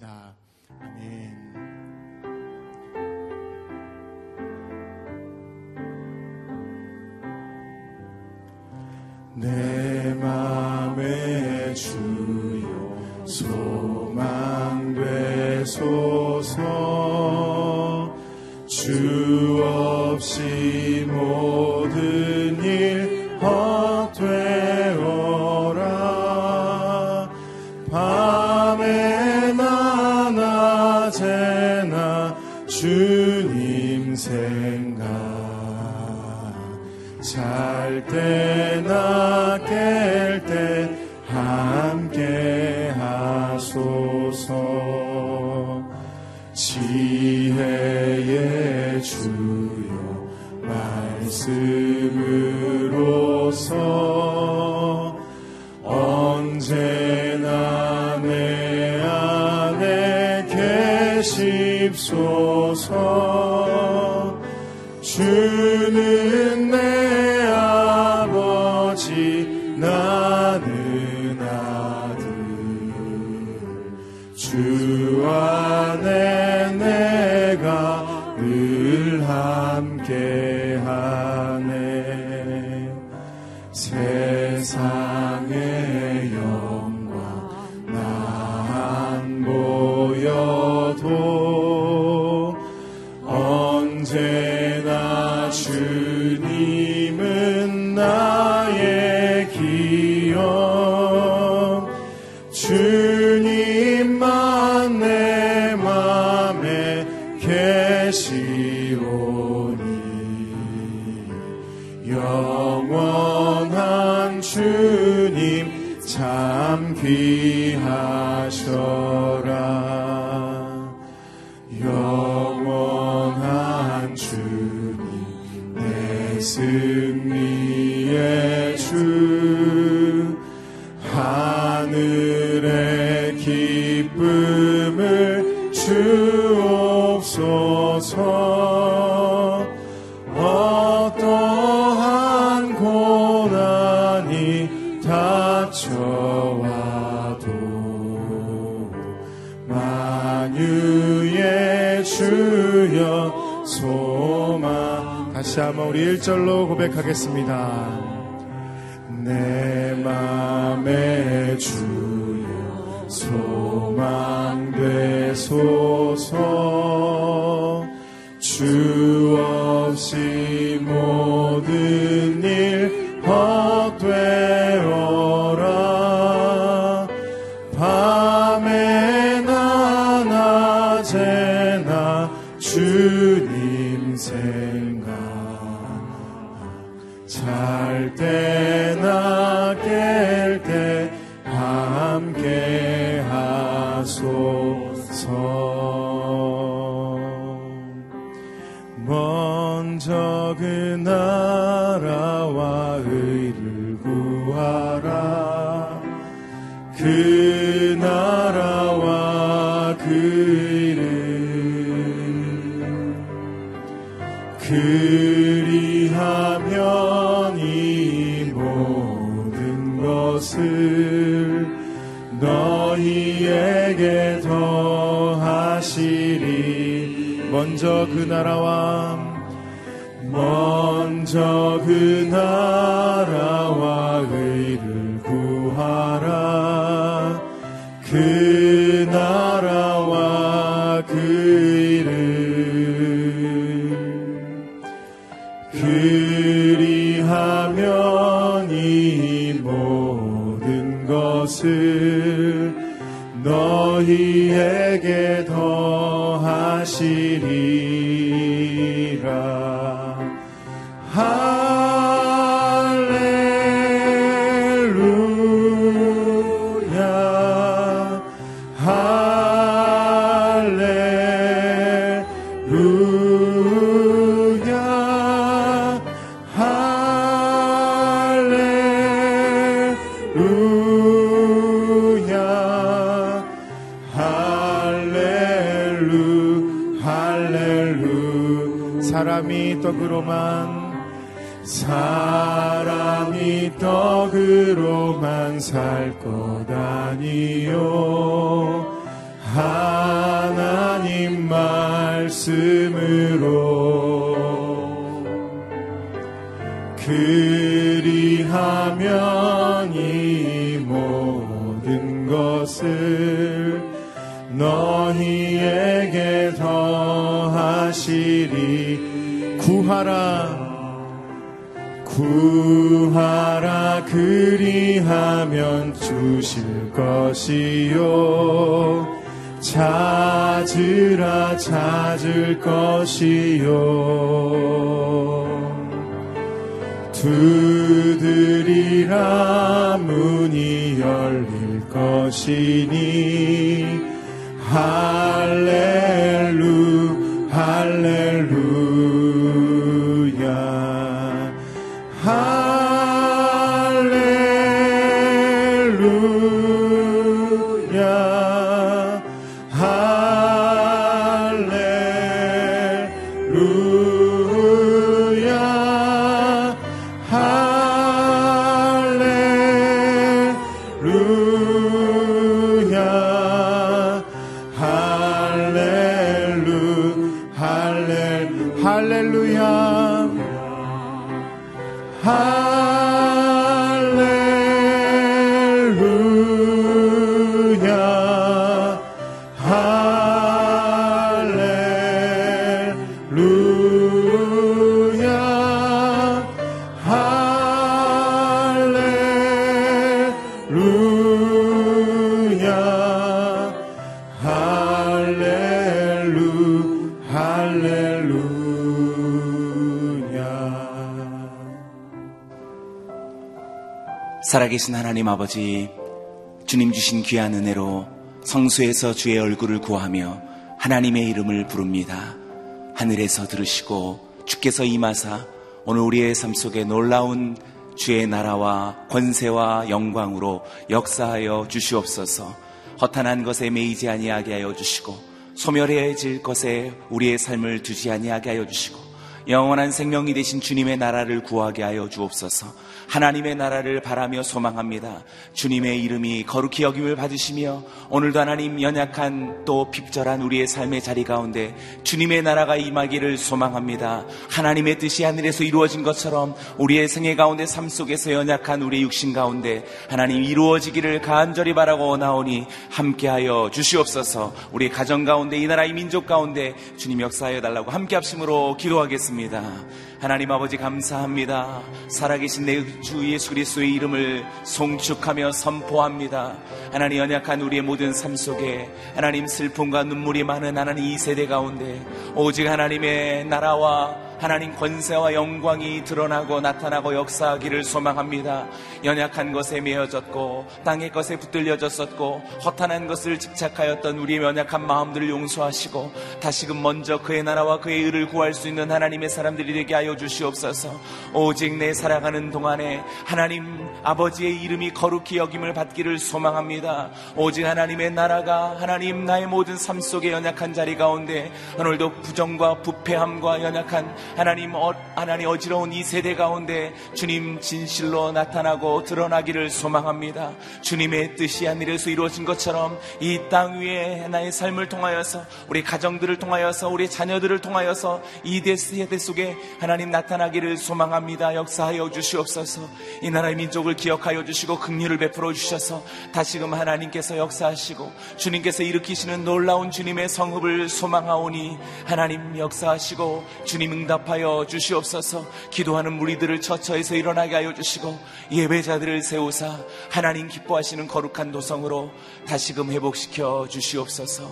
기도합니다. 아멘. 내 맘의 주여 소망 되소서. 주 없이 모든 일 헛되어라. 밤에나 낮에나 주님 생각, 잘 때나 지혜의 주여 말씀으로서 언제나 내 안에 계십소서. 주는 내 아버지 나는 아들, 주 안에 함께하네. 세상의 영광 나 안 보여도 언제나 주님은 나의 기억. 주님만 내 맘에 계시. 영원한 주님 참 귀하셔라. 영원한 주님 내 승리의 주, 하늘의 기쁨을 주옵소서. 어떠한 고난이 닥쳐와도 만유의 주여 소망. 다시 한번 우리 1절로 고백하겠습니다. 내 맘의 주여 소망 되소서. 주 없이 모든 일 헛되어라. 밤에나 낮에나 주님 생각, 잘 때나 깰 때 함께 하소서. 먼저 그 나라와 의를 구하라. 그 나라와 그 의를 그리하면 이 모든 것을 너희에게 더하시리. 먼저 그 나라와 의를 구하라. 그 나라와 그 의를 그리하면 이 모든 것을 너희에게 더하시리라. 할렐루야, 할렐루야, 할렐루야, 할렐루, 할렐루. 사람이 떡으로만 살 것 아니요 하나님 말씀으로 그리하면 이 모든 것을 너희에게 더하시리. 구하라 그리하면 주실 것이요 찾으라 찾을 것이요 두드리라 문이 열릴 것이니 할렐루 할렐루야 할렐루야 할렐루야 할렐루야 할렐루야 할렐루야 할렐루야 할렐루야 할렐루야 살아계신 하나님 아버지, 주님 주신 귀한 은혜로 성수에서 주의 얼굴을 구하며 하나님의 이름을 부릅니다. 하늘에서 들으시고 주께서 임하사 오늘 우리의 삶 속에 놀라운 주의 나라와 권세와 영광으로 역사하여 주시옵소서. 허탄한 것에 매이지 아니하게 하여 주시고 소멸해질 것에 우리의 삶을 두지 아니하게 하여 주시고 영원한 생명이 되신 주님의 나라를 구하게 하여 주옵소서. 하나님의 나라를 바라며 소망합니다. 주님의 이름이 거룩히 여김을 받으시며 오늘도 하나님 연약한 또 핍절한 우리의 삶의 자리 가운데 주님의 나라가 임하기를 소망합니다. 하나님의 뜻이 하늘에서 이루어진 것처럼 우리의 생애 가운데 삶 속에서 연약한 우리의 육신 가운데 하나님 이루어지기를 간절히 바라고 원하오니 함께하여 주시옵소서. 우리 가정 가운데 이 나라의 민족 가운데 주님 역사하여 달라고 함께 합심으로 기도하겠습니다. 하나님 아버지 감사합니다. 살아계신 내 주 예수 그리스도의 이름을 송축하며 선포합니다. 하나님 연약한 우리의 모든 삶 속에 하나님 슬픔과 눈물이 많은 하나님 이 세대 가운데 오직 하나님의 나라와 하나님 권세와 영광이 드러나고 나타나고 역사하기를 소망합니다. 연약한 것에 매여졌고 땅의 것에 붙들려졌었고 허탄한 것을 집착하였던 우리의 연약한 마음들을 용서하시고 다시금 먼저 그의 나라와 그의 의를 구할 수 있는 하나님의 사람들이 되게 하여 주시옵소서. 오직 내 살아가는 동안에 하나님 아버지의 이름이 거룩히 여김을 받기를 소망합니다. 오직 하나님의 나라가 하나님 나의 모든 삶 속에 연약한 자리 가운데 오늘도 부정과 부패함과 연약한 하나님 어지러운 이 세대 가운데 주님 진실로 나타나고 드러나기를 소망합니다. 주님의 뜻이 하늘에서 이루어진 것처럼 이 땅 위에 나의 삶을 통하여서 우리 가정들을 통하여서 우리 자녀들을 통하여서 이 세대 속에 하나님 나타나기를 소망합니다. 역사하여 주시옵소서. 이 나라의 민족을 기억하여 주시고 긍휼을 베풀어 주셔서 다시금 하나님께서 역사하시고 주님께서 일으키시는 놀라운 주님의 성읍을 소망하오니 하나님 역사하시고 주님 응답하여 주시옵소서. 기도하는 무리들을 처처에서 일어나게 하여 주시고 예배자들을 세우사 하나님 기뻐하시는 거룩한 도성으로 다시금 회복시켜 주시옵소서.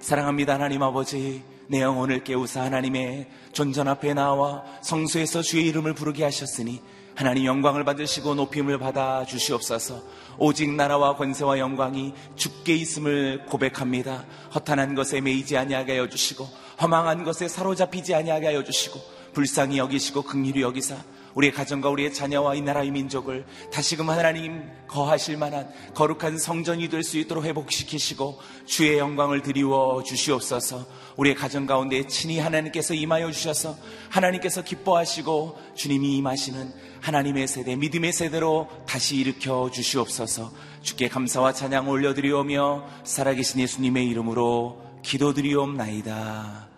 사랑합니다 하나님 아버지, 내 영혼을 깨우사 하나님의 존전 앞에 나와 성소에서 주의 이름을 부르게 하셨으니 하나님 영광을 받으시고 높임을 받아 주시옵소서. 오직 나라와 권세와 영광이 주께 있음을 고백합니다. 허탄한 것에 매이지 아니하게 하여 주시고 허망한 것에 사로잡히지 아니하게 하여 주시고 불쌍히 여기시고 긍휼히 여기사 우리의 가정과 우리의 자녀와 이 나라의 민족을 다시금 하나님 거하실 만한 거룩한 성전이 될 수 있도록 회복시키시고 주의 영광을 드리워 주시옵소서. 우리의 가정 가운데 친히 하나님께서 임하여 주셔서 하나님께서 기뻐하시고 주님이 임하시는 하나님의 세대, 믿음의 세대로 다시 일으켜 주시옵소서. 주께 감사와 찬양 올려드리오며 살아계신 예수님의 이름으로 기도드리옵나이다.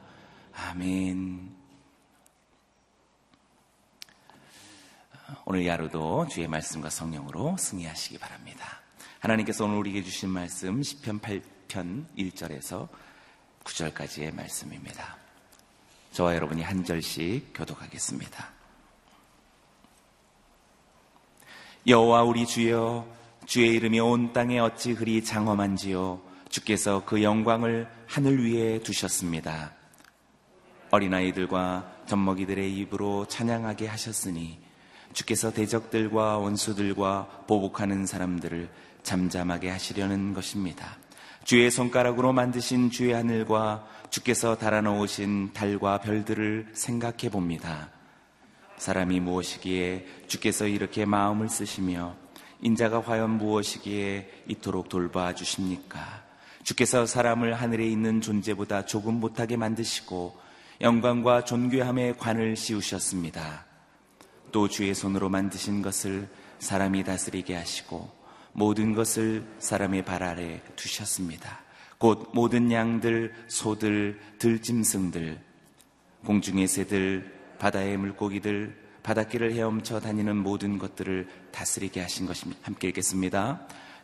아멘. 오늘 하루도 주의 말씀과 성령으로 승리하시기 바랍니다. 하나님께서 오늘 우리에게 주신 말씀 시편 8편 1절에서 9절까지의 말씀입니다. 저와 여러분이 한 절씩 교독하겠습니다. 여호와 우리 주여, 주의 이름이 온 땅에 어찌 그리 장엄한지요. 주께서 그 영광을 하늘 위에 두셨습니다. 어린아이들과 젖먹이들의 입으로 찬양하게 하셨으니 주께서 대적들과 원수들과 보복하는 사람들을 잠잠하게 하시려는 것입니다. 주의 손가락으로 만드신 주의 하늘과 주께서 달아놓으신 달과 별들을 생각해 봅니다. 사람이 무엇이기에 주께서 이렇게 마음을 쓰시며 인자가 과연 무엇이기에 이토록 돌봐주십니까? 주께서 사람을 하늘에 있는 존재보다 조금 못하게 만드시고 영광과 존귀함의 관을 씌우셨습니다. 또 주의 손으로 만드신 것을 사람이 다스리게 하시고 모든 것을 사람의 발 아래 두셨습니다. 곧 모든 양들, 소들, 들짐승들, 공중의 새들, 바다의 물고기들, 바닷길을 헤엄쳐 다니는 모든 것들을 다스리게 하신 것입니다. 함께 읽겠습니다.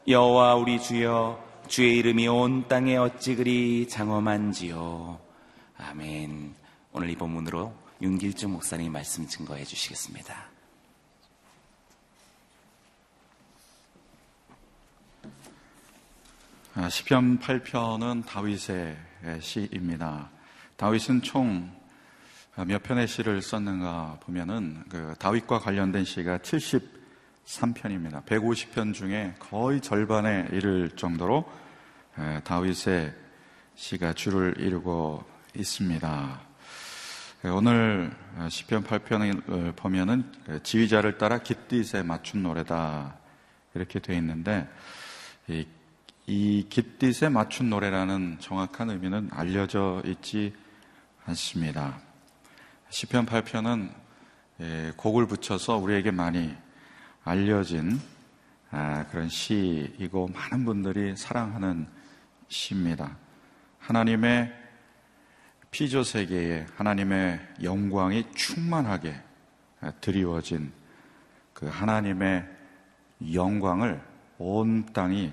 여호와 우리 주여, 주의 이름이 온 땅에 어찌 그리 장엄한지요. 아멘. 오늘 이 본문으로 윤길중 목사님 말씀 증거해 주시겠습니다. 시편 8편은 다윗의 시입니다. 다윗은 총 몇 편의 시를 썼는가 보면은 다윗과 관련된 시가 73편입니다. 150편 중에 거의 절반에 이를 정도로 다윗의 시가 주를 이루고 있습니다. 오늘 시편 8편을 보면은 지휘자를 따라 깃딧에 맞춘 노래다 이렇게 되어 있는데, 이 깃딧에 맞춘 노래라는 정확한 의미는 알려져 있지 않습니다. 시편 8편은 곡을 붙여서 우리에게 많이 알려진 그런 시이고 많은 분들이 사랑하는 시입니다. 하나님의 피조세계에 하나님의 영광이 충만하게 드리워진 그 하나님의 영광을 온 땅이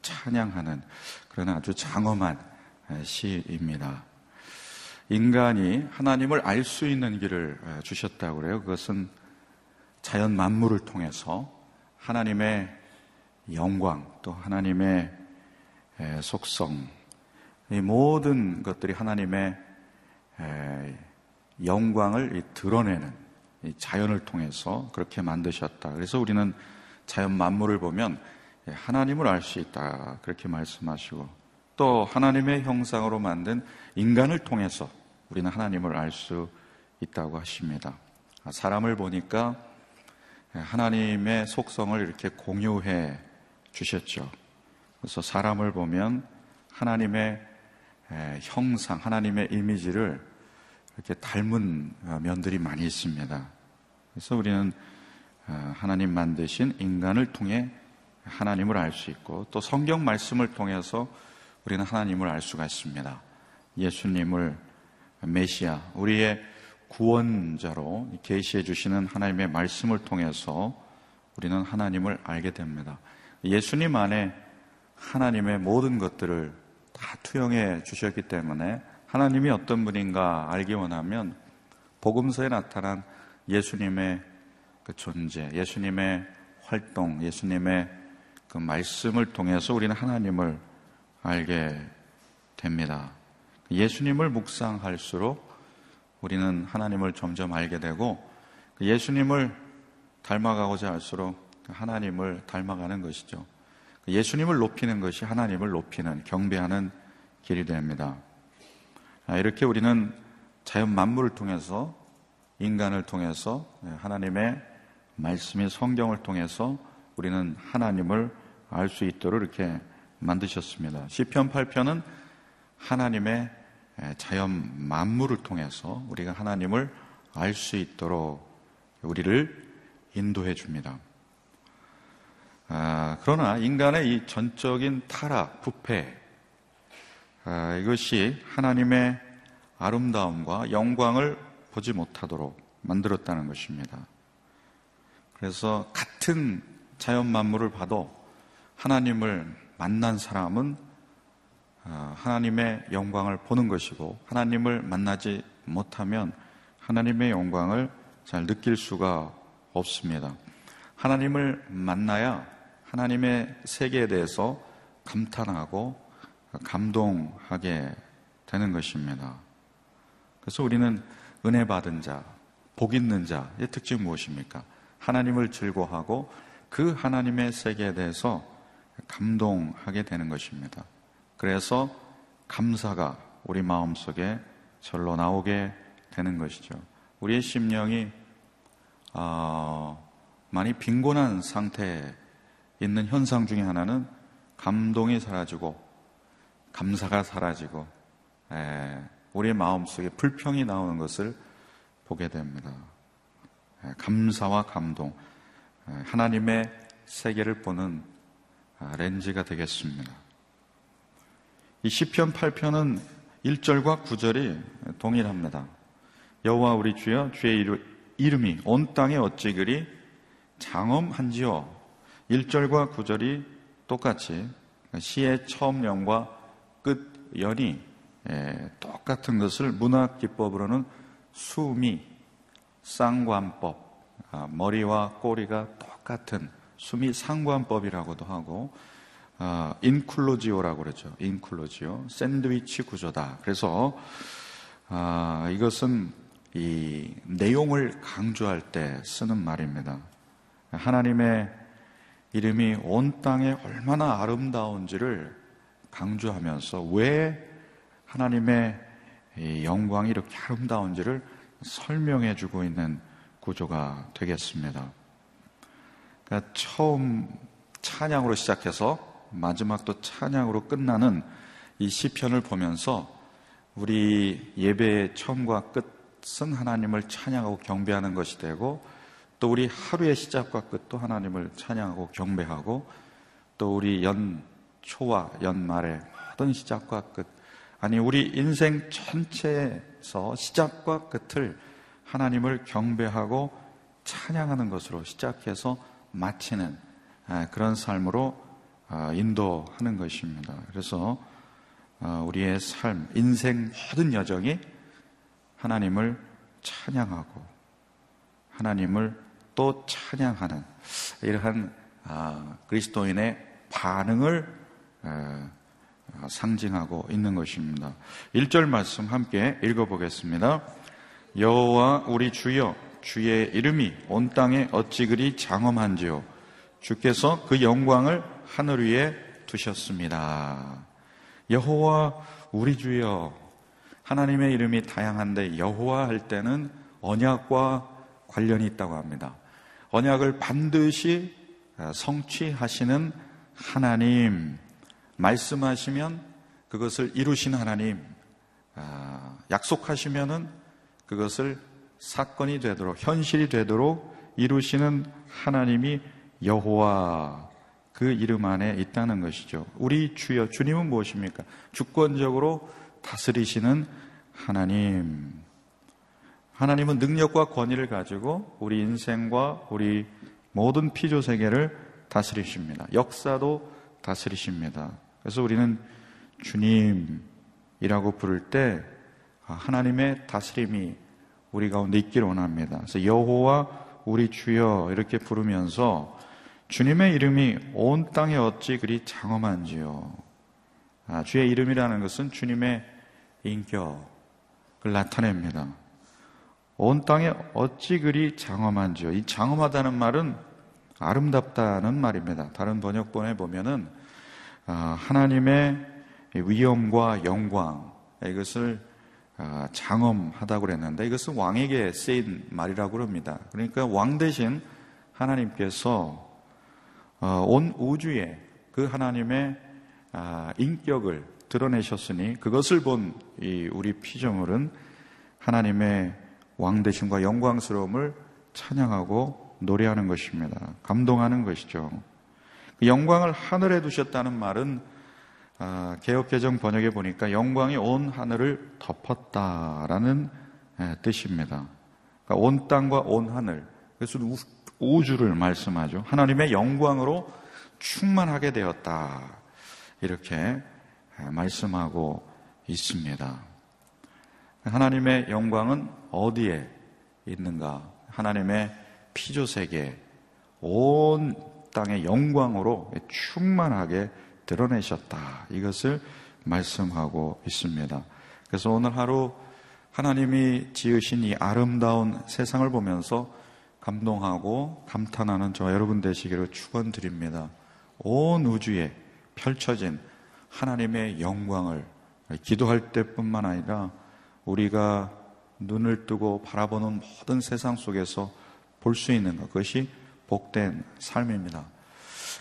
찬양하는 그런 아주 장엄한 시입니다. 인간이 하나님을 알 수 있는 길을 주셨다고 그래요. 그것은 자연 만물을 통해서 하나님의 영광, 또 하나님의 속성, 이 모든 것들이 하나님의 영광을 드러내는 이 자연을 통해서 그렇게 만드셨다. 그래서 우리는 자연 만물을 보면 하나님을 알 수 있다 그렇게 말씀하시고, 또 하나님의 형상으로 만든 인간을 통해서 우리는 하나님을 알 수 있다고 하십니다. 사람을 보니까 하나님의 속성을 이렇게 공유해 주셨죠. 그래서 사람을 보면 하나님의 형상, 하나님의 이미지를 이렇게 닮은 면들이 많이 있습니다. 그래서 우리는 하나님 만드신 인간을 통해 하나님을 알 수 있고, 또 성경 말씀을 통해서 우리는 하나님을 알 수가 있습니다. 예수님을 메시아, 우리의 구원자로 계시해 주시는 하나님의 말씀을 통해서 우리는 하나님을 알게 됩니다. 예수님 안에 하나님의 모든 것들을 다 투영해 주셨기 때문에 하나님이 어떤 분인가 알기 원하면 복음서에 나타난 예수님의 그 존재, 예수님의 활동, 예수님의 그 말씀을 통해서 우리는 하나님을 알게 됩니다. 예수님을 묵상할수록 우리는 하나님을 점점 알게 되고, 예수님을 닮아가고자 할수록 하나님을 닮아가는 것이죠. 예수님을 높이는 것이 하나님을 높이는, 경배하는 길이 됩니다. 이렇게 우리는 자연 만물을 통해서 인간을 통해서 하나님의 말씀이 성경을 통해서 우리는 하나님을 알 수 있도록 이렇게 만드셨습니다. 시편 8편은 하나님의 자연 만물을 통해서 우리가 하나님을 알 수 있도록 우리를 인도해 줍니다. 그러나 인간의 이 전적인 타락, 부패, 이것이 하나님의 아름다움과 영광을 보지 못하도록 만들었다는 것입니다. 그래서 같은 자연 만물을 봐도 하나님을 만난 사람은 하나님의 영광을 보는 것이고, 하나님을 만나지 못하면 하나님의 영광을 잘 느낄 수가 없습니다. 하나님을 만나야 하나님의 세계에 대해서 감탄하고 감동하게 되는 것입니다. 그래서 우리는 은혜 받은 자, 복 있는 자의 특징이 무엇입니까? 하나님을 즐거워하고 그 하나님의 세계에 대해서 감동하게 되는 것입니다. 그래서 감사가 우리 마음속에 절로 나오게 되는 것이죠. 우리의 심령이 많이 빈곤한 상태에 있는 현상 중에 하나는 감동이 사라지고 감사가 사라지고 우리의 마음속에 불평이 나오는 것을 보게 됩니다. 감사와 감동, 하나님의 세계를 보는 렌즈가 되겠습니다. 이 시편 8편은 1절과 9절이 동일합니다. 여호와 우리 주여, 주의 이름이 온 땅에 어찌 그리 장엄한지요. 1절과 9절이 똑같이 시의 처음 연과 끝 연이 똑같은 것을 문학 기법으로는 수미, 상관법, 머리와 꼬리가 똑같은 수미 상관법이라고도 하고 인클로지오라고 그러죠. 인클로지오, 샌드위치 구조다. 그래서 이것은 이 내용을 강조할 때 쓰는 말입니다. 하나님의 이름이 온 땅에 얼마나 아름다운지를 강조하면서 왜 하나님의 영광이 이렇게 아름다운지를 설명해 주고 있는 구조가 되겠습니다. 그러니까 처음 찬양으로 시작해서 마지막도 찬양으로 끝나는 이 시편을 보면서 우리 예배의 처음과 끝은 하나님을 찬양하고 경배하는 것이 되고, 또 우리 하루의 시작과 끝도 하나님을 찬양하고 경배하고, 또 우리 연초와 연말의 모든 시작과 끝, 아니 우리 인생 전체에서 시작과 끝을 하나님을 경배하고 찬양하는 것으로 시작해서 마치는 그런 삶으로 인도하는 것입니다. 그래서 우리의 삶, 인생 모든 여정이 하나님을 찬양하고 하나님을 또 찬양하는 이러한 그리스도인의 반응을 상징하고 있는 것입니다. 1절 말씀 함께 읽어보겠습니다. 여호와 우리 주여, 주의 이름이 온 땅에 어찌 그리 장엄한지요. 주께서 그 영광을 하늘 위에 두셨습니다. 여호와 우리 주여, 하나님의 이름이 다양한데 여호와 할 때는 언약과 관련이 있다고 합니다. 언약을 반드시 성취하시는 하나님, 말씀하시면 그것을 이루신 하나님, 약속하시면은 그것을 사건이 되도록, 현실이 되도록 이루시는 하나님이 여호와, 그 이름 안에 있다는 것이죠. 우리 주여, 주님은 무엇입니까? 주권적으로 다스리시는 하나님. 하나님은 능력과 권위를 가지고 우리 인생과 우리 모든 피조세계를 다스리십니다. 역사도 다스리십니다. 그래서 우리는 주님이라고 부를 때 하나님의 다스림이 우리 가운데 있길 원합니다. 그래서 여호와 우리 주여 이렇게 부르면서 주님의 이름이 온 땅에 어찌 그리 장엄한지요. 주의 이름이라는 것은 주님의 인격을 나타냅니다. 온 땅에 어찌 그리 장엄한지요. 이 장엄하다는 말은 아름답다는 말입니다. 다른 번역본에 보면은 하나님의 위엄과 영광, 이것을 장엄하다고 그랬는데 이것은 왕에게 쓰인 말이라고 합니다. 그러니까 왕 대신 하나님께서 온 우주에 그 하나님의 인격을 드러내셨으니 그것을 본 이 우리 피조물은 하나님의 왕 대신과 영광스러움을 찬양하고 노래하는 것입니다. 감동하는 것이죠. 그 영광을 하늘에 두셨다는 말은 개역개정 번역에 보니까 영광이 온 하늘을 덮었다라는 뜻입니다. 그러니까 온 땅과 온 하늘, 그것은 우주를 말씀하죠. 하나님의 영광으로 충만하게 되었다 이렇게 말씀하고 있습니다. 하나님의 영광은 어디에 있는가? 하나님의 피조세계, 온 땅의 영광으로 충만하게 드러내셨다 이것을 말씀하고 있습니다. 그래서 오늘 하루 하나님이 지으신 이 아름다운 세상을 보면서 감동하고 감탄하는 저 여러분 되시기를 축원드립니다. 온 우주에 펼쳐진 하나님의 영광을 기도할 때뿐만 아니라 우리가 눈을 뜨고 바라보는 모든 세상 속에서 볼 수 있는 것, 그것이 복된 삶입니다.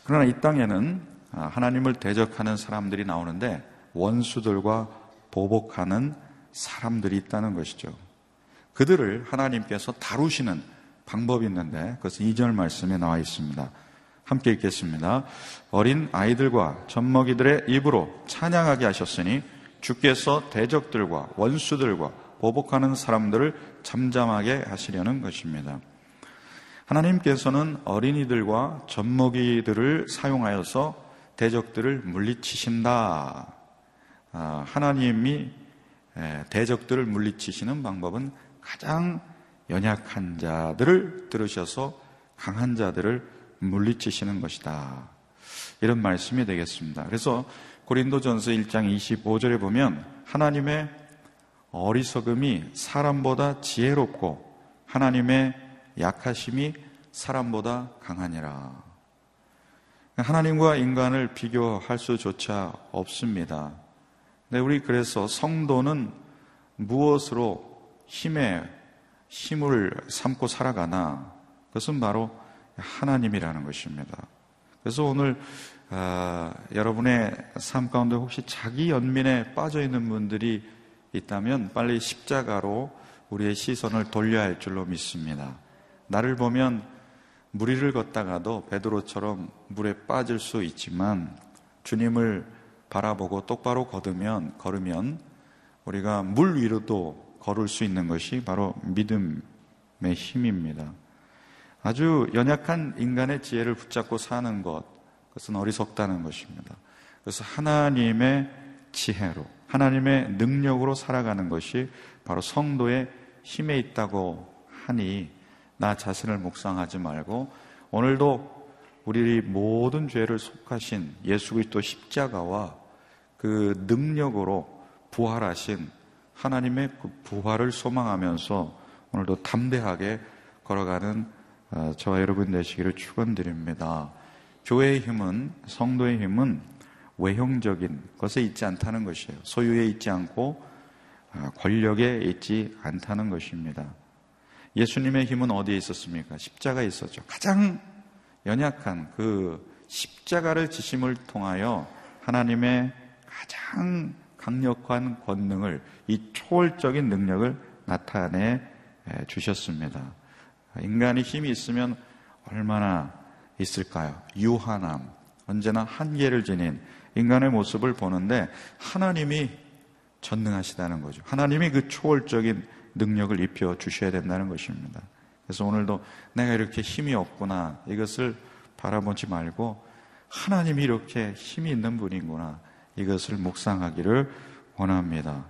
그러나 이 땅에는 하나님을 대적하는 사람들이 나오는데 원수들과 보복하는 사람들이 있다는 것이죠. 그들을 하나님께서 다루시는 방법이 있는데 그것은 2절 말씀에 나와 있습니다. 함께 읽겠습니다. 어린 아이들과 젖먹이들의 입으로 찬양하게 하셨으니 주께서 대적들과 원수들과 보복하는 사람들을 잠잠하게 하시려는 것입니다. 하나님께서는 어린이들과 젖먹이들을 사용하여서 대적들을 물리치신다. 하나님이 대적들을 물리치시는 방법은 가장 연약한 자들을 들으셔서 강한 자들을 물리치시는 것이다 이런 말씀이 되겠습니다. 그래서 고린도전서 1장 25절에 보면 하나님의 어리석음이 사람보다 지혜롭고 하나님의 약하심이 사람보다 강하니라. 하나님과 인간을 비교할 수조차 없습니다. 그런데 우리 그래서 성도는 무엇으로 힘을 삼고 살아가나? 그것은 바로 하나님이라는 것입니다. 그래서 오늘 여러분의 삶 가운데 혹시 자기 연민에 빠져있는 분들이 있다면 빨리 십자가로 우리의 시선을 돌려야 할 줄로 믿습니다. 나를 보면 무리를 걷다가도 베드로처럼 물에 빠질 수 있지만 주님을 바라보고 똑바로 걸으면 우리가 물 위로도 걸을 수 있는 것이 바로 믿음의 힘입니다. 아주 연약한 인간의 지혜를 붙잡고 사는 것, 그것은 어리석다는 것입니다. 그래서 하나님의 지혜로, 하나님의 능력으로 살아가는 것이 바로 성도의 힘에 있다고 하니 나 자신을 묵상하지 말고 오늘도 우리 모든 죄를 속하신 예수 그리스도 십자가와 그 능력으로 부활하신 하나님의 그 부활을 소망하면서 오늘도 담대하게 걸어가는 저와 여러분 되시기를 축원드립니다. 교회의 힘은, 성도의 힘은 외형적인 것에 있지 않다는 것이에요. 소유에 있지 않고 권력에 있지 않다는 것입니다. 예수님의 힘은 어디에 있었습니까? 십자가에 있었죠. 가장 연약한 그 십자가를 지심을 통하여 하나님의 가장 강력한 권능을, 이 초월적인 능력을 나타내 주셨습니다. 인간이 힘이 있으면 얼마나 있을까요? 유한함, 언제나 한계를 지닌 인간의 모습을 보는데 하나님이 전능하시다는 거죠. 하나님이 그 초월적인 능력을 입혀주셔야 된다는 것입니다. 그래서 오늘도 내가 이렇게 힘이 없구나 이것을 바라보지 말고 하나님이 이렇게 힘이 있는 분이구나 이것을 묵상하기를 원합니다.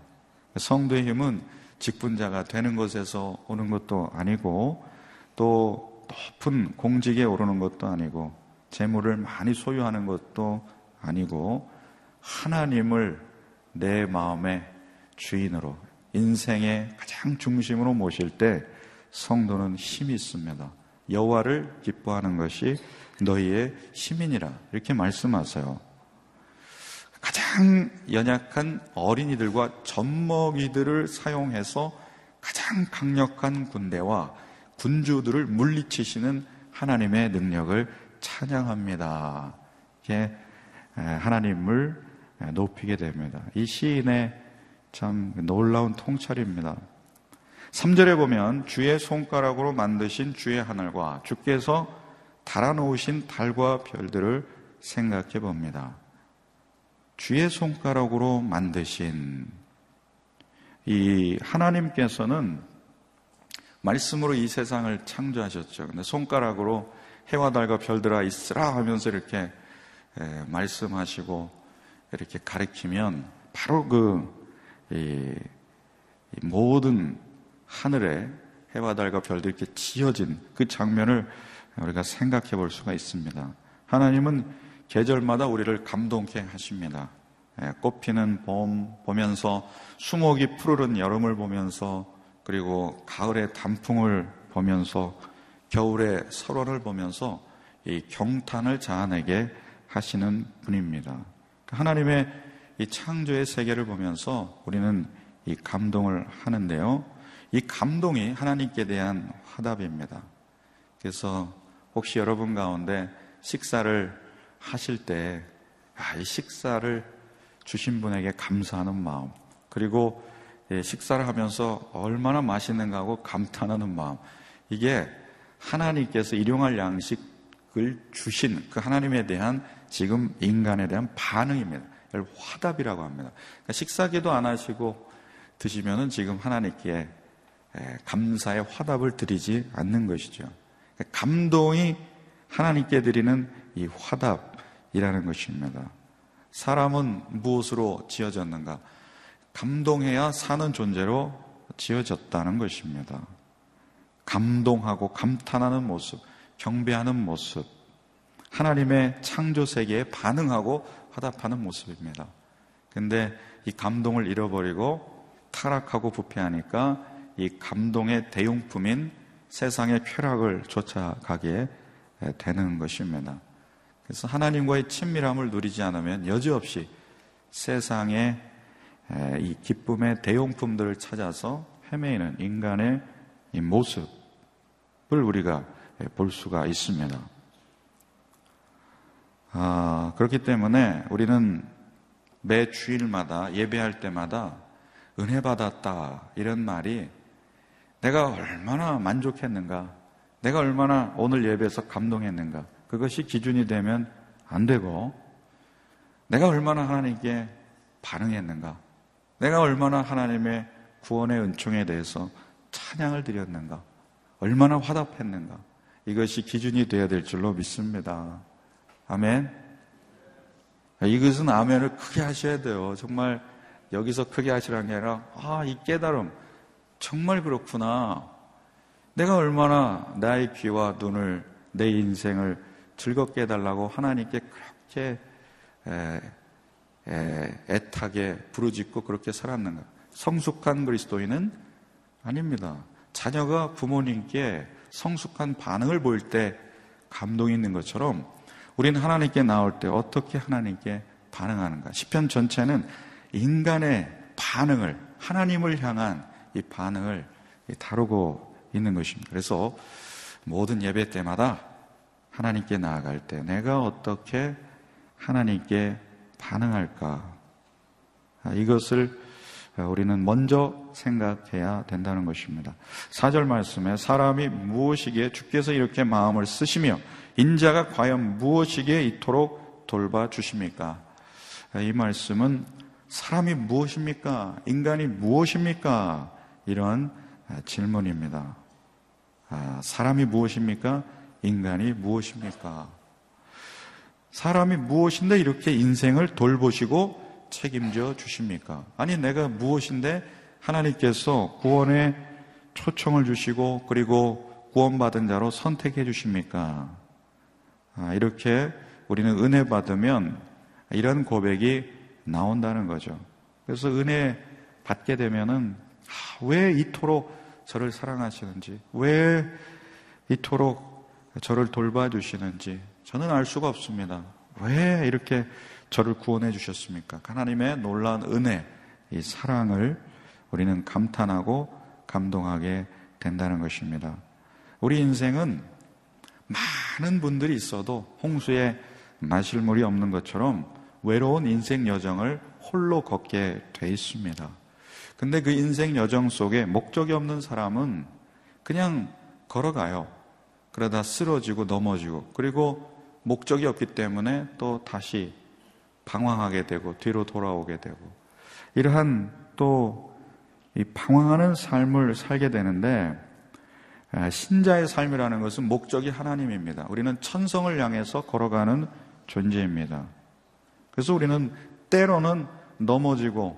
성도의 힘은 직분자가 되는 것에서 오는 것도 아니고 또 높은 공직에 오르는 것도 아니고 재물을 많이 소유하는 것도 아니고 하나님을 내 마음의 주인으로 인생의 가장 중심으로 모실 때 성도는 힘이 있습니다. 여호와를 기뻐하는 것이 너희의 힘이니라 이렇게 말씀하세요. 가장 가장 연약한 어린이들과 젖먹이들을 사용해서 가장 강력한 군대와 군주들을 물리치시는 하나님의 능력을 찬양합니다. 이렇게 하나님을 높이게 됩니다. 이 시인의 참 놀라운 통찰입니다. 3절에 보면 주의 손가락으로 만드신 주의 하늘과 주께서 달아놓으신 달과 별들을 생각해 봅니다. 주의 손가락으로 만드신, 이 하나님께서는 말씀으로 이 세상을 창조하셨죠. 근데 손가락으로 해와 달과 별들아 있으라 하면서 이렇게 말씀하시고 이렇게 가리키면 바로 그 이 모든 하늘에 해와 달과 별들이 이렇게 지어진 그 장면을 우리가 생각해 볼 수가 있습니다. 하나님은 계절마다 우리를 감동케 하십니다. 꽃피는 봄 보면서, 수목이 푸르른 여름을 보면서, 그리고 가을의 단풍을 보면서, 겨울의 설원을 보면서 이 경탄을 자아내게 하시는 분입니다. 하나님의 이 창조의 세계를 보면서 우리는 이 감동을 하는데요, 이 감동이 하나님께 대한 화답입니다. 그래서 혹시 여러분 가운데 식사를 하실 때 이 식사를 주신 분에게 감사하는 마음, 그리고 식사를 하면서 얼마나 맛있는가 하고 감탄하는 마음, 이게 하나님께서 일용할 양식을 주신 그 하나님에 대한 지금 인간에 대한 반응입니다. 이걸 화답이라고 합니다. 그러니까 식사기도 안 하시고 드시면은 지금 하나님께 감사의 화답을 드리지 않는 것이죠. 그러니까 감동이 하나님께 드리는 이 화답이라는 것입니다. 사람은 무엇으로 지어졌는가? 감동해야 사는 존재로 지어졌다는 것입니다. 감동하고 감탄하는 모습, 경배하는 모습, 하나님의 창조 세계에 반응하고 화답하는 모습입니다. 그런데 이 감동을 잃어버리고 타락하고 부패하니까 이 감동의 대용품인 세상의 쾌락을 쫓아가게 되는 것입니다. 그래서 하나님과의 친밀함을 누리지 않으면 여지없이 세상의 이 기쁨의 대용품들을 찾아서 헤매이는 인간의 이 모습을 우리가 볼 수가 있습니다. 그렇기 때문에 우리는 매 주일마다 예배할 때마다 은혜 받았다 이런 말이 내가 얼마나 만족했는가, 내가 얼마나 오늘 예배에서 감동했는가, 그것이 기준이 되면 안 되고, 내가 얼마나 하나님께 반응했는가, 내가 얼마나 하나님의 구원의 은총에 대해서 찬양을 드렸는가, 얼마나 화답했는가, 이것이 기준이 되어야 될 줄로 믿습니다. 아멘. 이것은 아멘을 크게 하셔야 돼요. 정말 여기서 크게 하시라는 게 아니라, 이 깨달음 정말 그렇구나, 내가 얼마나 나의 귀와 눈을, 내 인생을 즐겁게 해달라고 하나님께 그렇게 애타게 부르짖고 그렇게 살았는가. 성숙한 그리스도인은 아닙니다. 자녀가 부모님께 성숙한 반응을 보일 때 감동이 있는 것처럼 우리는 하나님께 나올 때 어떻게 하나님께 반응하는가. 시편 전체는 인간의 반응을, 하나님을 향한 이 반응을 다루고 있는 것입니다. 그래서 모든 예배 때마다 하나님께 나아갈 때 내가 어떻게 하나님께 반응할까, 이것을 우리는 먼저 생각해야 된다는 것입니다. 4절 말씀에 사람이 무엇이기에 주께서 이렇게 마음을 쓰시며 인자가 과연 무엇이기에 이토록 돌봐주십니까? 이 말씀은 사람이 무엇입니까? 인간이 무엇입니까? 이런 질문입니다. 사람이 무엇입니까? 인간이 무엇입니까? 사람이 무엇인데 이렇게 인생을 돌보시고 책임져 주십니까? 아니, 내가 무엇인데 하나님께서 구원의 초청을 주시고 그리고 구원받은 자로 선택해 주십니까? 이렇게 우리는 은혜 받으면 이런 고백이 나온다는 거죠. 그래서 은혜 받게 되면은 왜 이토록 저를 사랑하시는지, 왜 이토록 저를 돌봐주시는지 저는 알 수가 없습니다. 왜 이렇게 저를 구원해 주셨습니까? 하나님의 놀라운 은혜, 이 사랑을 우리는 감탄하고 감동하게 된다는 것입니다. 우리 인생은 많은 분들이 있어도 홍수에 마실 물이 없는 것처럼 외로운 인생 여정을 홀로 걷게 돼 있습니다. 근데 그 인생 여정 속에 목적이 없는 사람은 그냥 걸어가요. 그러다 쓰러지고 넘어지고, 그리고 목적이 없기 때문에 또 다시 방황하게 되고 뒤로 돌아오게 되고, 이러한 또 이 방황하는 삶을 살게 되는데, 신자의 삶이라는 것은 목적이 하나님입니다. 우리는 천성을 향해서 걸어가는 존재입니다. 그래서 우리는 때로는 넘어지고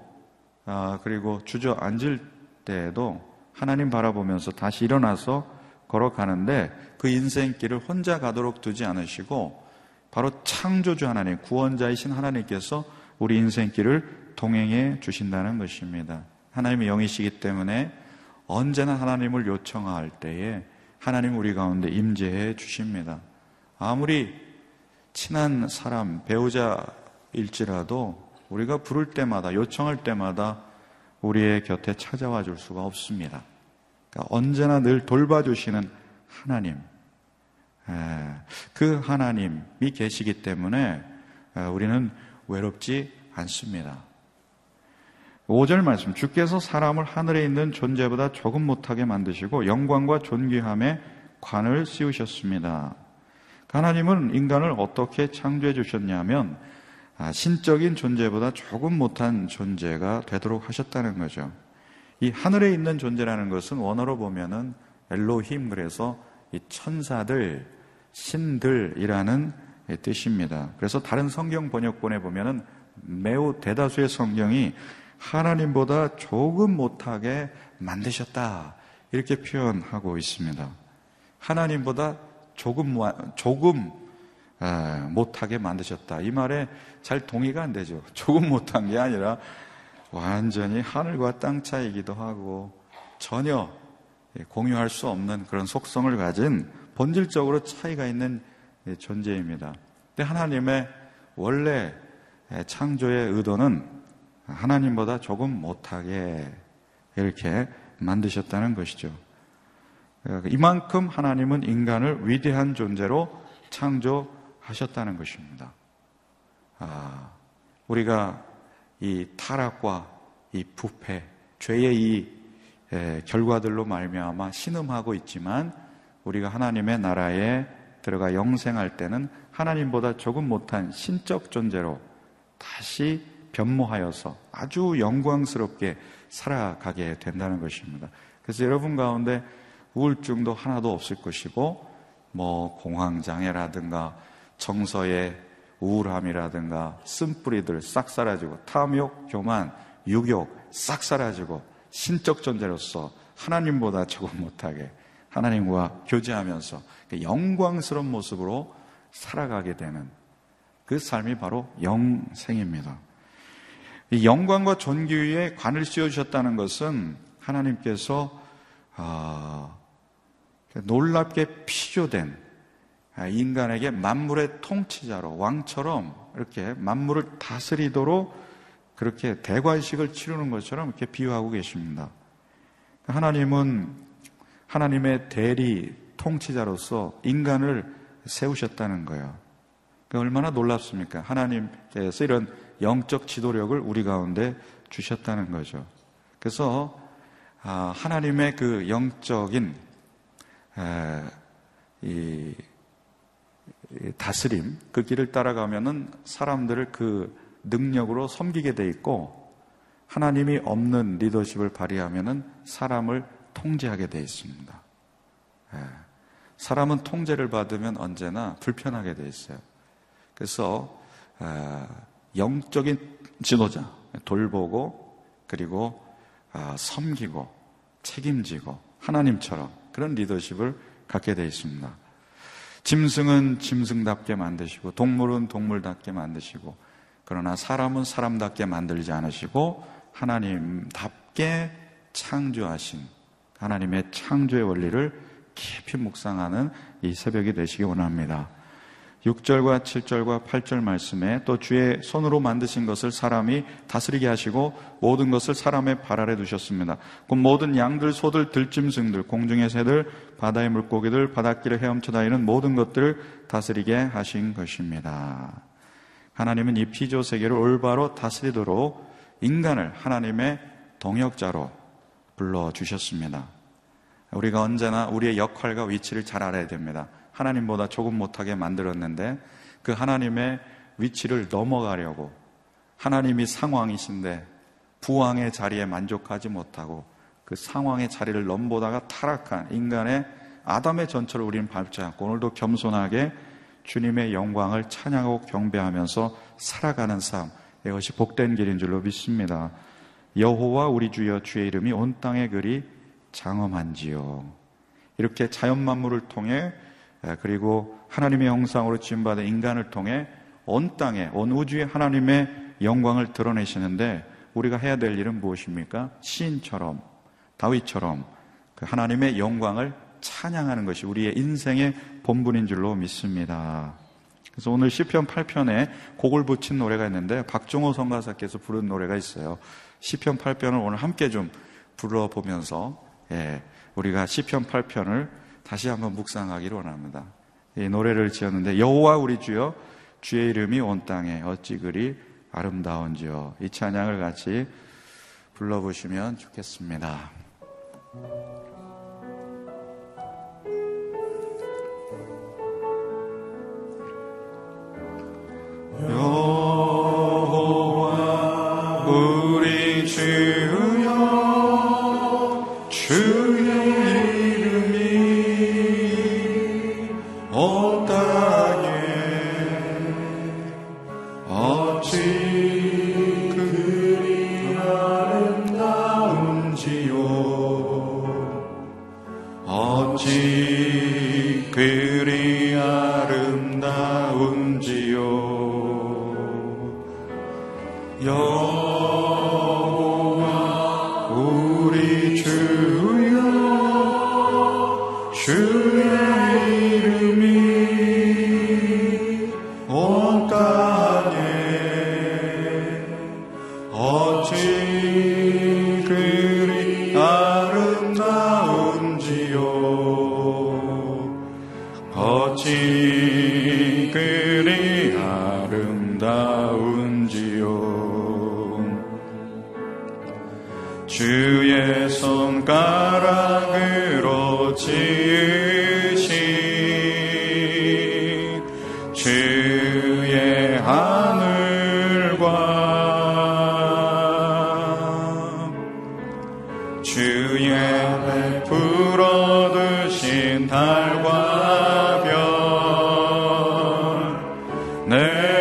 그리고 주저앉을 때에도 하나님 바라보면서 다시 일어나서 걸어가는데, 그 인생길을 혼자 가도록 두지 않으시고 바로 창조주 하나님, 구원자이신 하나님께서 우리 인생길을 동행해 주신다는 것입니다. 하나님의 영이시기 때문에 언제나 하나님을 요청할 때에 하나님 우리 가운데 임재해 주십니다. 아무리 친한 사람, 배우자일지라도 우리가 부를 때마다, 요청할 때마다 우리의 곁에 찾아와 줄 수가 없습니다. 그러니까 언제나 늘 돌봐주시는 하나님, 그 하나님이 계시기 때문에 우리는 외롭지 않습니다. 5절 말씀, 주께서 사람을 하늘에 있는 존재보다 조금 못하게 만드시고 영광과 존귀함에 관을 씌우셨습니다. 하나님은 인간을 어떻게 창조해 주셨냐면 신적인 존재보다 조금 못한 존재가 되도록 하셨다는 거죠. 이 하늘에 있는 존재라는 것은 원어로 보면은 엘로힘, 그래서 이 천사들, 신들이라는 뜻입니다. 그래서 다른 성경 번역본에 보면은 매우 대다수의 성경이 하나님보다 조금 못하게 만드셨다, 이렇게 표현하고 있습니다. 하나님보다 조금 못하게 만드셨다, 이 말에 잘 동의가 안 되죠. 조금 못한 게 아니라 완전히 하늘과 땅 차이기도 하고 전혀 공유할 수 없는 그런 속성을 가진 본질적으로 차이가 있는 존재입니다. 근데 하나님의 원래 창조의 의도는 하나님보다 조금 못하게 이렇게 만드셨다는 것이죠. 이만큼 하나님은 인간을 위대한 존재로 창조하셨다는 것입니다. 우리가 이 타락과 이 부패, 죄의 이 결과들로 말미암아 신음하고 있지만, 우리가 하나님의 나라에 들어가 영생할 때는 하나님보다 조금 못한 신적 존재로 다시 변모하여서 아주 영광스럽게 살아가게 된다는 것입니다. 그래서 여러분 가운데 우울증도 하나도 없을 것이고, 뭐 공황장애라든가 정서의 우울함이라든가 쓴뿌리들 싹 사라지고, 탐욕, 교만, 유욕 싹 사라지고, 신적 존재로서 하나님보다 조금 못하게 하나님과 교제하면서 영광스러운 모습으로 살아가게 되는 그 삶이 바로 영생입니다. 이 영광과 존귀에 관을 씌워주셨다는 것은 하나님께서 놀랍게 피조된 인간에게 만물의 통치자로, 왕처럼 이렇게 만물을 다스리도록 그렇게 대관식을 치르는 것처럼 이렇게 비유하고 계십니다. 하나님은 하나님의 대리 통치자로서 인간을 세우셨다는 거예요. 그러니까 얼마나 놀랍습니까? 하나님께서 이런 영적 지도력을 우리 가운데 주셨다는 거죠. 그래서 하나님의 그 영적인 이 다스림, 그 길을 따라가면은 사람들을 그 능력으로 섬기게 돼 있고, 하나님이 없는 리더십을 발휘하면은 사람을 통제하게 돼 있습니다. 사람은 통제를 받으면 언제나 불편하게 돼 있어요. 그래서 영적인 지도자, 돌보고 그리고 섬기고 책임지고 하나님처럼 그런 리더십을 갖게 돼 있습니다. 짐승은 짐승답게 만드시고, 동물은 동물답게 만드시고, 그러나 사람은 사람답게 만들지 않으시고 하나님답게 창조하신 하나님의 창조의 원리를 깊이 묵상하는 이 새벽이 되시기 원합니다. 6절과 7절과 8절 말씀에 또 주의 손으로 만드신 것을 사람이 다스리게 하시고 모든 것을 사람의 발 아래 두셨습니다. 곧 모든 양들, 소들, 들짐승들, 공중의 새들, 바다의 물고기들, 바닷길을 헤엄쳐 다니는 모든 것들을 다스리게 하신 것입니다. 하나님은 이 피조세계를 올바로 다스리도록 인간을 하나님의 동역자로 불러주셨습니다. 우리가 언제나 우리의 역할과 위치를 잘 알아야 됩니다. 하나님보다 조금 못하게 만들었는데 그 하나님의 위치를 넘어가려고, 하나님이 상왕이신데 부왕의 자리에 만족하지 못하고 그 상왕의 자리를 넘보다가 타락한 인간의 아담의 전처를 우리는 밟지 않고 오늘도 겸손하게 주님의 영광을 찬양하고 경배하면서 살아가는 삶, 이것이 복된 길인 줄로 믿습니다. 여호와 우리 주여 주의 이름이 온 땅에 그리 장엄한지요. 이렇게 자연만물을 통해 그리고 하나님의 형상으로 지음받은 인간을 통해 온 땅에, 온 우주에 하나님의 영광을 드러내시는데 우리가 해야 될 일은 무엇입니까? 시인처럼, 다윗처럼 그 하나님의 영광을 찬양하는 것이 우리의 인생의 본분인 줄로 믿습니다. 그래서 오늘 시편 8편에 곡을 붙인 노래가 있는데 박종호 선가사께서 부른 노래가 있어요. 시편 8편을 오늘 함께 좀 불러보면서 우리가 시편 8편을 다시 한번 묵상하기를 원합니다. 이 노래를 지었는데 여호와 우리 주여 주의 이름이 온 땅에 어찌 그리 아름다운지요. 이 찬양을 같이 불러보시면 좋겠습니다. 여호와 우리 주여 주의 이름이 온 땅에 어찌 그리 아름다운지요. 어찌 그리 아름다운지요. 여호와 우리 주여 주의 이름이 온 땅에 어찌 그리 아름다운지요. 어찌 그리 아름다운지요. 주의 손가락으로 지으신 주의 하늘과 주의 베풀어 두신 달과 별 내가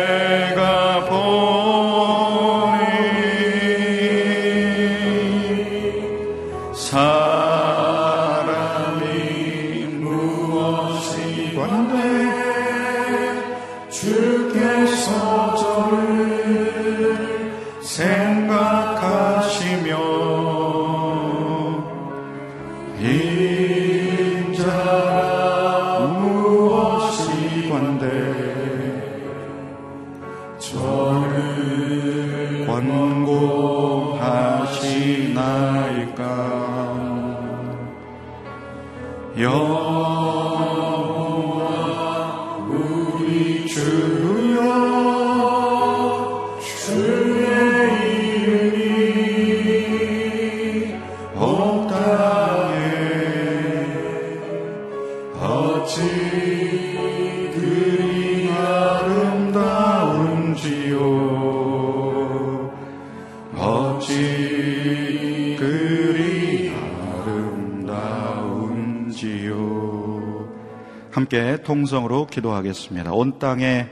함께 통성으로 기도하겠습니다. 온 땅에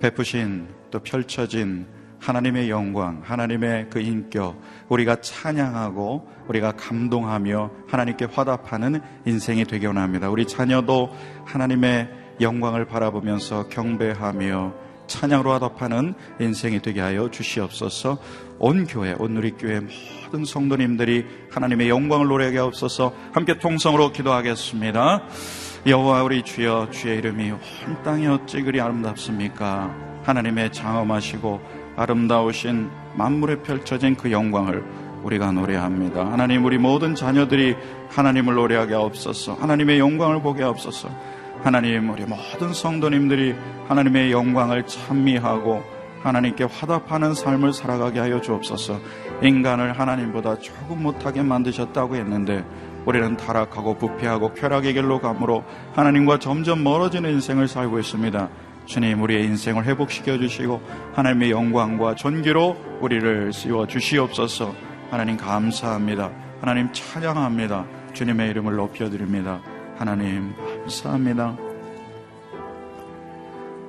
베푸신 또 펼쳐진 하나님의 영광, 하나님의 그 인격, 우리가 찬양하고 우리가 감동하며 하나님께 화답하는 인생이 되기 원합니다. 우리 자녀도 하나님의 영광을 바라보면서 경배하며 찬양으로 화답하는 인생이 되게 하여 주시옵소서. 온 교회, 온 우리 교회 모든 성도님들이 하나님의 영광을 노래하게 하옵소서. 함께 통성으로 기도하겠습니다. 여호와 우리 주여, 주의 이름이 온 땅에 어찌 그리 아름답습니까? 하나님의 장엄하시고 아름다우신 만물에 펼쳐진 그 영광을 우리가 노래합니다. 하나님, 우리 모든 자녀들이 하나님을 노래하게 하옵소서. 하나님의 영광을 보게 하옵소서. 하나님, 우리 모든 성도님들이 하나님의 영광을 찬미하고 하나님께 화답하는 삶을 살아가게 하여 주옵소서. 인간을 하나님보다 조금 못하게 만드셨다고 했는데 우리는 타락하고 부패하고 쾌락의 길로 가므로 하나님과 점점 멀어지는 인생을 살고 있습니다. 주님, 우리의 인생을 회복시켜 주시고 하나님의 영광과 존귀로 우리를 씌워 주시옵소서. 하나님 감사합니다. 하나님 찬양합니다. 주님의 이름을 높여드립니다. 하나님 감사합니다.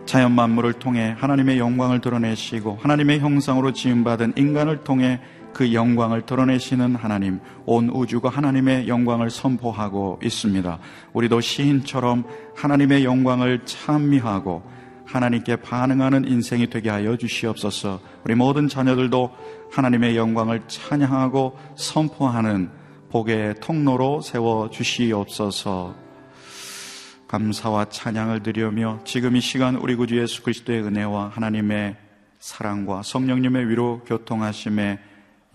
자연 만물을 통해 하나님의 영광을 드러내시고 하나님의 형상으로 지음받은 인간을 통해 그 영광을 드러내시는 하나님, 온 우주가 하나님의 영광을 선포하고 있습니다. 우리도 시인처럼 하나님의 영광을 찬미하고 하나님께 반응하는 인생이 되게 하여 주시옵소서. 우리 모든 자녀들도 하나님의 영광을 찬양하고 선포하는 복의 통로로 세워주시옵소서. 감사와 찬양을 드리며 지금 이 시간 우리 구주 예수 그리스도의 은혜와 하나님의 사랑과 성령님의 위로 교통하심의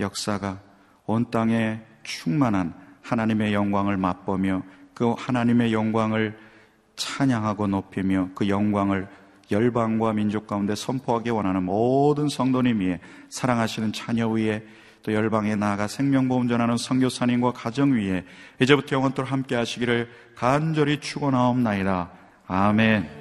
역사가 온 땅에 충만한 하나님의 영광을 맛보며 그 하나님의 영광을 찬양하고 높이며 그 영광을 열방과 민족 가운데 선포하기 원하는 모든 성도님 위에, 사랑하시는 자녀 위에, 또 열방에 나아가 생명보험 전하는 선교사님과 가정 위에 이제부터 영원토록 함께 하시기를 간절히 축원하옵나이다. 아멘.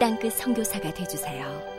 땅끝 선교사가 되어주세요.